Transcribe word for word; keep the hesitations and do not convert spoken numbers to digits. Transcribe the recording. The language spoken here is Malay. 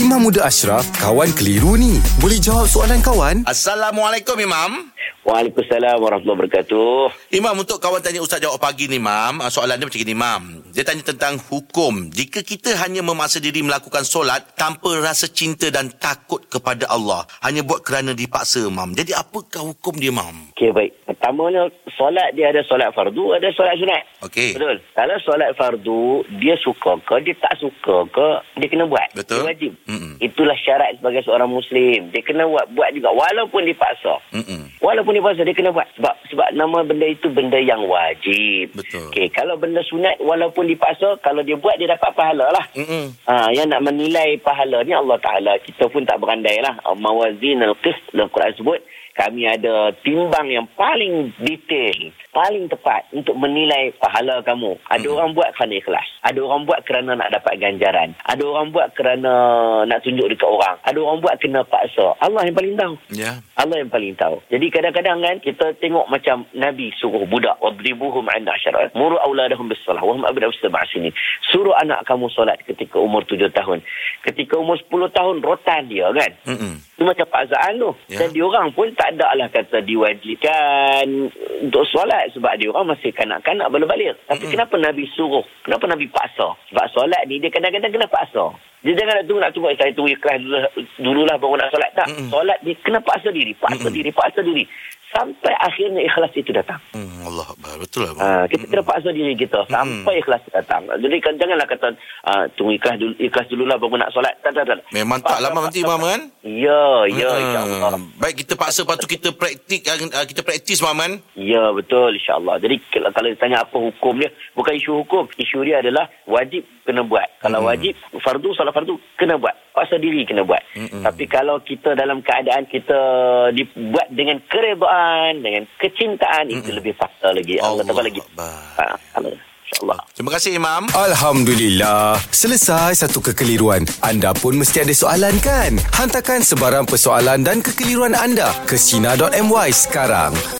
Imam Muda Ashraf, kawan keliru ni. Boleh jawab soalan kawan? Assalamualaikum, Imam. Waalaikumsalam warahmatullahi wabarakatuh. Imam, untuk kawan tanya Ustaz jawab pagi ni, Imam, soalan dia macam ni, Imam. Dia tanya tentang hukum. Jika kita hanya memaksa diri melakukan solat tanpa rasa cinta dan takut kepada Allah, hanya buat kerana dipaksa, Imam, jadi apakah hukum dia, Imam? Okey, baik. Pertamanya, solat dia ada solat fardu, ada solat sunat. Okey. Betul. Kalau solat fardu, dia suka ke, dia tak suka ke, dia kena buat. Betul. Dia wajib. Mm-mm. Itulah syarat sebagai seorang Muslim. Dia kena buat, buat juga walaupun dipaksa. Mm-mm. Walaupun dipaksa, dia kena buat. Sebab sebab nama benda itu benda yang wajib. Betul. Okey, kalau benda sunat, walaupun pun dipaksa, kalau dia buat dia dapat pahala lah. Ha, yang nak menilai pahala ni Allah Ta'ala. Kita pun tak berandai lah. Mawazin al-qist, dalam Quran sebut, kami ada timbang yang paling detail, paling tepat untuk menilai pahala kamu. Ada Mm-mm. orang buat kerana ikhlas, ada orang buat kerana nak dapat ganjaran, ada orang buat kerana nak tunjuk dekat orang, ada orang buat kena paksa. Allah yang paling tahu. Yeah. Allah yang paling tahu. Jadi kadang-kadang kan kita tengok macam Nabi suruh budak, wadribuhum an asharat, muru auladahum bis-salah wa hum abna sini. Suruh anak kamu solat ketika umur tujuh tahun. Ketika umur sepuluh tahun, rotan dia kan. Mm-mm. Itu macam paksaan tu. Yeah. Dan diorang pun tak ada lah kata diwajibkan untuk solat. Sebab diorang masih kanak-kanak balik-balik. Tapi Mm-mm. kenapa Nabi suruh? Kenapa Nabi paksa? Sebab solat ni dia kadang-kadang kena paksa. Dia jangan nak tunggu, nak tunggu. Saya tunggu ikhlas dululah baru nak solat. Tak. Mm-mm. Solat dia kena paksa diri. Paksa Mm-mm. diri, paksa diri. Sampai akhirnya ikhlas itu datang. Hmm, Allah Akbar. Betul lah. Ha, kita kena paksa diri kita. Sampai hmm. ikhlas datang. Jadi janganlah kata, uh, tunggu ikhlas dulu, ikhlas dululah baru nak solat. Tak, tak, tak. Memang paksa, tak lama paksa, nanti, Maman kan? Ya, ya. Hmm. InsyaAllah. Baik, kita paksa, lepas tu kita praktik, kita praktis, Maman. Ya, betul. InsyaAllah. Jadi kalau ditanya apa hukum dia, bukan isu hukum. Isu dia adalah wajib kena buat. Kalau hmm. wajib, fardu, solat fardu, kena buat. Paksa diri kena buat. Hmm. Tapi kalau kita dalam keadaan kita dibuat dengan keredaan, dengan kecintaan, Mm-mm. itu lebih fakta lagi. Allah tambah lagi. Ha, InsyaAllah. Terima kasih, Imam. Alhamdulillah, selesai satu kekeliruan. Anda pun mesti ada soalan kan? Hantarkan sebarang persoalan dan kekeliruan anda ke sina dot my sekarang.